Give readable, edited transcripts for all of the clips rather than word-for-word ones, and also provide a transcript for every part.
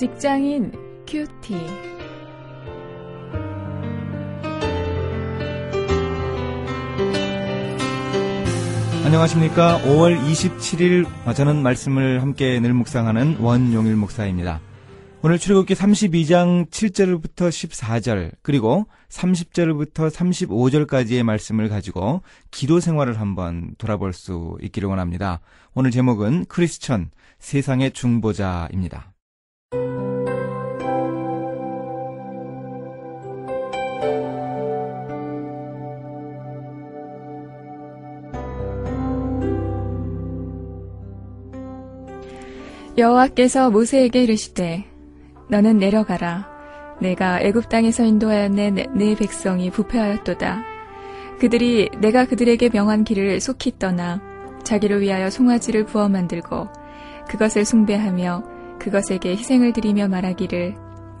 직장인 큐티. 안녕하십니까. 5월 27일 저는 말씀을 함께 늘 묵상하는 원용일 목사입니다. 오늘 출애굽기 32장 7절부터 14절 그리고 30절부터 35절까지의 말씀을 가지고 기도 생활을 한번 돌아볼 수 있기를 원합니다. 오늘 제목은 크리스천, 세상의 중보자입니다. 여호와께서 모세에게 이르시되 너는 내려가라. 내가 애굽 땅에서 인도하였네 내 백성이 부패하였도다. 그들이 내가 그들에게 명한 길을 속히 떠나 자기를 위하여 송아지를 부어 만들고 그것을 숭배하며 그것에게 희생을 드리며 말하기를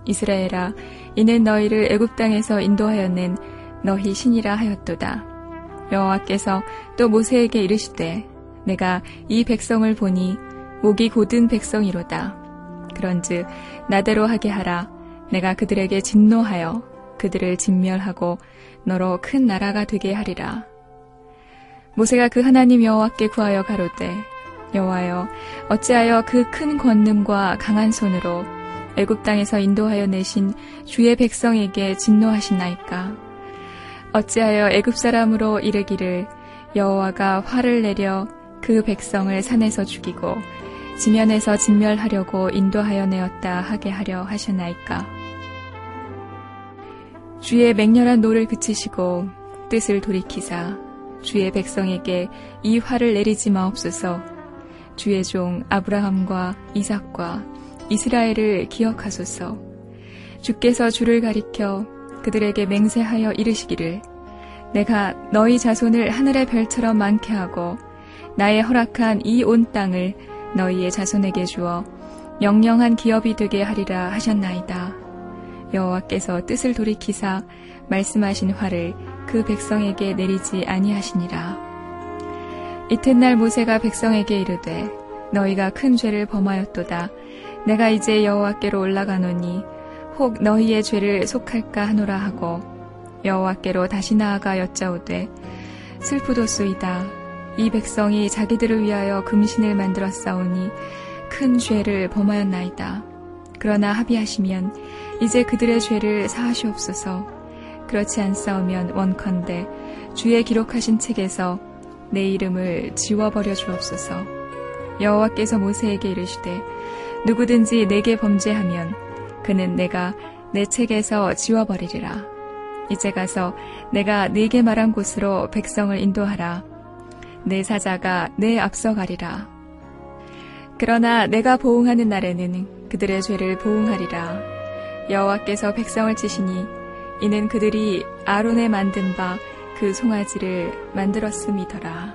이스라엘아 이는 너희를 애굽 땅에서 인도하였는 너희 신이라 하였도다. 여호와께서 또 모세에게 이르시되 내가 이 백성을 보니 목이 곧은 백성이로다. 그런즉 나대로 하게 하라. 내가 그들에게 진노하여 그들을 진멸하고 너로 큰 나라가 되게 하리라. 모세가 그 하나님 여호와께 구하여 가로되 여호와여 어찌하여 그 큰 권능과 강한 손으로 애굽 땅에서 인도하여 내신 주의 백성에게 진노하시나이까. 어찌하여 애굽 사람으로 이르기를 여호와가 화를 내려 그 백성을 산에서 죽이고 지면에서 진멸하려고 인도하여 내었다 하게 하려 하시나이까. 주의 맹렬한 노를 그치시고 뜻을 돌이키사 주의 백성에게 이 화를 내리지 마옵소서. 주의 종 아브라함과 이삭과 이스라엘을 기억하소서. 주께서 주를 가리켜 그들에게 맹세하여 이르시기를 내가 너희 자손을 하늘의 별처럼 많게 하고 나의 허락한 이 온 땅을 너희의 자손에게 주어 영영한 기업이 되게 하리라 하셨나이다. 여호와께서 뜻을 돌이키사 말씀하신 화를 그 백성에게 내리지 아니하시니라. 이튿날 모세가 백성에게 이르되 너희가 큰 죄를 범하였도다. 내가 이제 여호와께로 올라가노니 혹 너희의 죄를 속할까 하노라 하고 여호와께로 다시 나아가 여짜오되 슬프도소이다. 이 백성이 자기들을 위하여 금신을 만들어 싸우니 큰 죄를 범하였나이다. 그러나 합의하시면 이제 그들의 죄를 사하시옵소서. 그렇지 않사오면 원컨대 주의 기록하신 책에서 내 이름을 지워버려 주옵소서. 여호와께서 모세에게 이르시되 누구든지 내게 범죄하면 그는 내가 내 책에서 지워버리리라. 이제 가서 내가 네게 말한 곳으로 백성을 인도하라. 내 사자가 내 앞서 가리라. 그러나 내가 보응하는 날에는 그들의 죄를 보응하리라. 여호와께서 백성을 치시니 이는 그들이 아론의 만든 바 그 송아지를 만들었음이더라.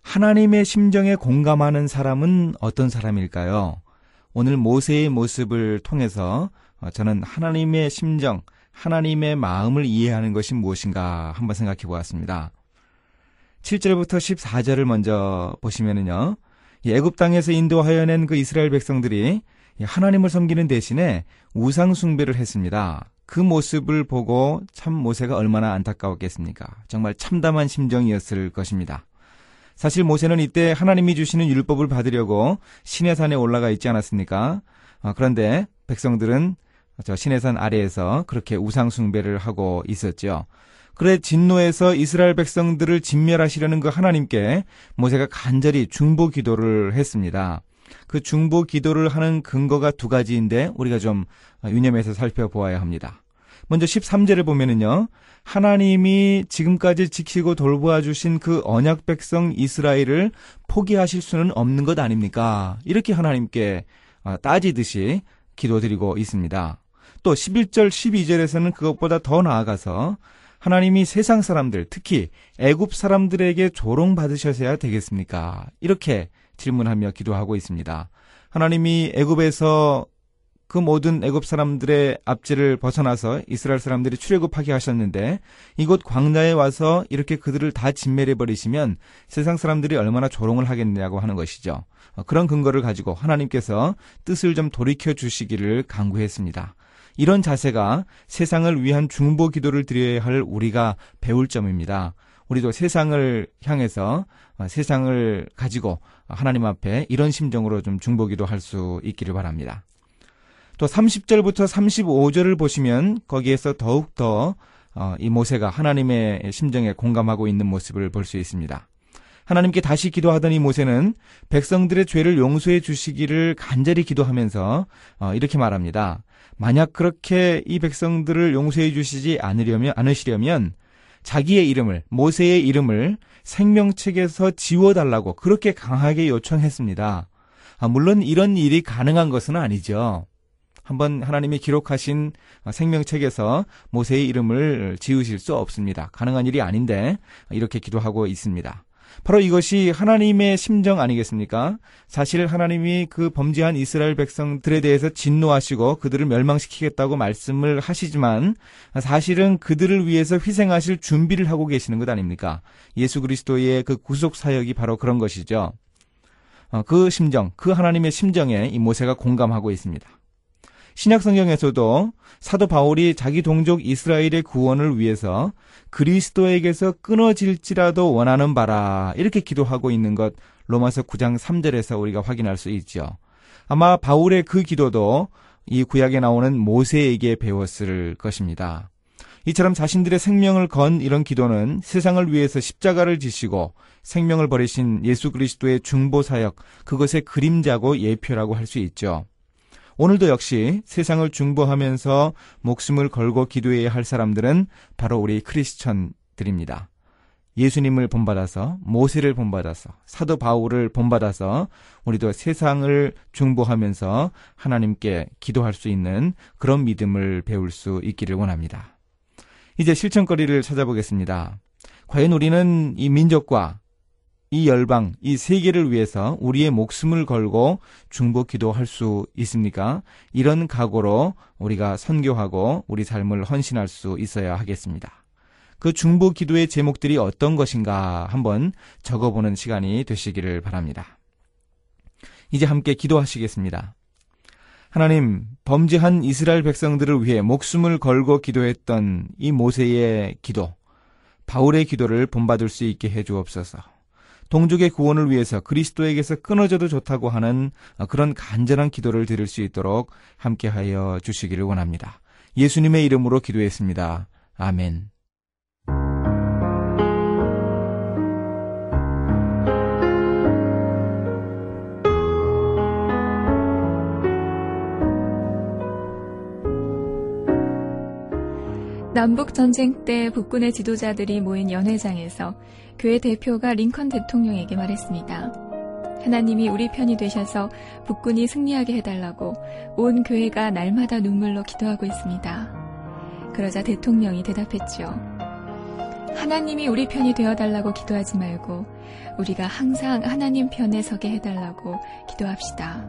하나님의 심정에 공감하는 사람은 어떤 사람일까요? 오늘 모세의 모습을 통해서 저는 하나님의 심정, 하나님의 마음을 이해하는 것이 무엇인가 한번 생각해 보았습니다. 7절부터 14절을 먼저 보시면은요. 애굽 땅에서 인도하여 낸 그 이스라엘 백성들이 하나님을 섬기는 대신에 우상 숭배를 했습니다. 그 모습을 보고 참 모세가 얼마나 안타까웠겠습니까? 정말 참담한 심정이었을 것입니다. 사실 모세는 이때 하나님이 주시는 율법을 받으려고 시내산에 올라가 있지 않았습니까? 그런데 백성들은 저 시내산 아래에서 그렇게 우상 숭배를 하고 있었죠. 그래 진노에서 이스라엘 백성들을 진멸하시려는 그 하나님께 모세가 간절히 중보 기도를 했습니다. 그 중보 기도를 하는 근거가 두 가지인데 우리가 좀 유념해서 살펴보아야 합니다. 먼저 13절을 보면은요. 하나님이 지금까지 지키고 돌보아 주신 그 언약 백성 이스라엘을 포기하실 수는 없는 것 아닙니까? 이렇게 하나님께 따지듯이 기도드리고 있습니다. 또 11절, 12절에서는 그것보다 더 나아가서 하나님이 세상 사람들, 특히 애굽 사람들에게 조롱받으셔야 되겠습니까? 이렇게 질문하며 기도하고 있습니다. 하나님이 애굽에서 그 모든 애굽 사람들의 압제를 벗어나서 이스라엘 사람들이 출애굽하게 하셨는데 이곳 광야에 와서 이렇게 그들을 다 진멸해버리시면 세상 사람들이 얼마나 조롱을 하겠냐고 하는 것이죠. 그런 근거를 가지고 하나님께서 뜻을 좀 돌이켜주시기를 간구했습니다. 이런 자세가 세상을 위한 중보 기도를 드려야 할 우리가 배울 점입니다. 우리도 세상을 향해서 세상을 가지고 하나님 앞에 이런 심정으로 좀 중보 기도할 수 있기를 바랍니다. 또 30절부터 35절을 보시면 거기에서 더욱더 이 모세가 하나님의 심정에 공감하고 있는 모습을 볼 수 있습니다. 하나님께 다시 기도하던 이 모세는 백성들의 죄를 용서해 주시기를 간절히 기도하면서 이렇게 말합니다. 만약 그렇게 이 백성들을 용서해 주시지 않으시려면 자기의 이름을, 모세의 이름을 생명책에서 지워달라고 그렇게 강하게 요청했습니다. 물론 이런 일이 가능한 것은 아니죠. 한번 하나님이 기록하신 생명책에서 모세의 이름을 지우실 수 없습니다. 가능한 일이 아닌데 이렇게 기도하고 있습니다. 바로 이것이 하나님의 심정 아니겠습니까? 사실 하나님이 그 범죄한 이스라엘 백성들에 대해서 진노하시고 그들을 멸망시키겠다고 말씀을 하시지만 사실은 그들을 위해서 희생하실 준비를 하고 계시는 것 아닙니까? 예수 그리스도의 그 구속 사역이 바로 그런 것이죠. 그 심정, 그 하나님의 심정에 이 모세가 공감하고 있습니다. 신약 성경에서도 사도 바울이 자기 동족 이스라엘의 구원을 위해서 그리스도에게서 끊어질지라도 원하는 바라 이렇게 기도하고 있는 것 로마서 9장 3절에서 우리가 확인할 수 있죠. 아마 바울의 그 기도도 이 구약에 나오는 모세에게 배웠을 것입니다. 이처럼 자신들의 생명을 건 이런 기도는 세상을 위해서 십자가를 지시고 생명을 버리신 예수 그리스도의 중보 사역, 그것의 그림자고 예표라고 할 수 있죠. 오늘도 역시 세상을 중보하면서 목숨을 걸고 기도해야 할 사람들은 바로 우리 크리스천들입니다. 예수님을 본받아서, 모세를 본받아서, 사도 바울을 본받아서 우리도 세상을 중보하면서 하나님께 기도할 수 있는 그런 믿음을 배울 수 있기를 원합니다. 이제 실천거리를 찾아보겠습니다. 과연 우리는 이 민족과 이 열방, 이 세계를 위해서 우리의 목숨을 걸고 중보 기도할 수 있습니까? 이런 각오로 우리가 선교하고 우리 삶을 헌신할 수 있어야 하겠습니다. 그 중보 기도의 제목들이 어떤 것인가 한번 적어보는 시간이 되시기를 바랍니다. 이제 함께 기도하시겠습니다. 하나님, 범죄한 이스라엘 백성들을 위해 목숨을 걸고 기도했던 이 모세의 기도, 바울의 기도를 본받을 수 있게 해주옵소서. 동족의 구원을 위해서 그리스도에게서 끊어져도 좋다고 하는 그런 간절한 기도를 드릴 수 있도록 함께하여 주시기를 원합니다. 예수님의 이름으로 기도했습니다. 아멘. 남북전쟁 때 북군의 지도자들이 모인 연회장에서 교회 대표가 링컨 대통령에게 말했습니다. 하나님이 우리 편이 되셔서 북군이 승리하게 해달라고 온 교회가 날마다 눈물로 기도하고 있습니다. 그러자 대통령이 대답했죠. 하나님이 우리 편이 되어달라고 기도하지 말고 우리가 항상 하나님 편에 서게 해달라고 기도합시다.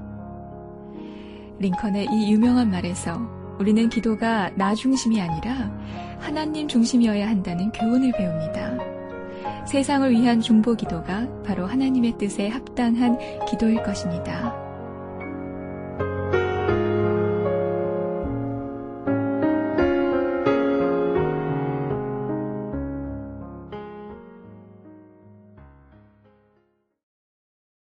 링컨의 이 유명한 말에서 우리는 기도가 나 중심이 아니라 하나님 중심이어야 한다는 교훈을 배웁니다. 세상을 위한 중보 기도가 바로 하나님의 뜻에 합당한 기도일 것입니다.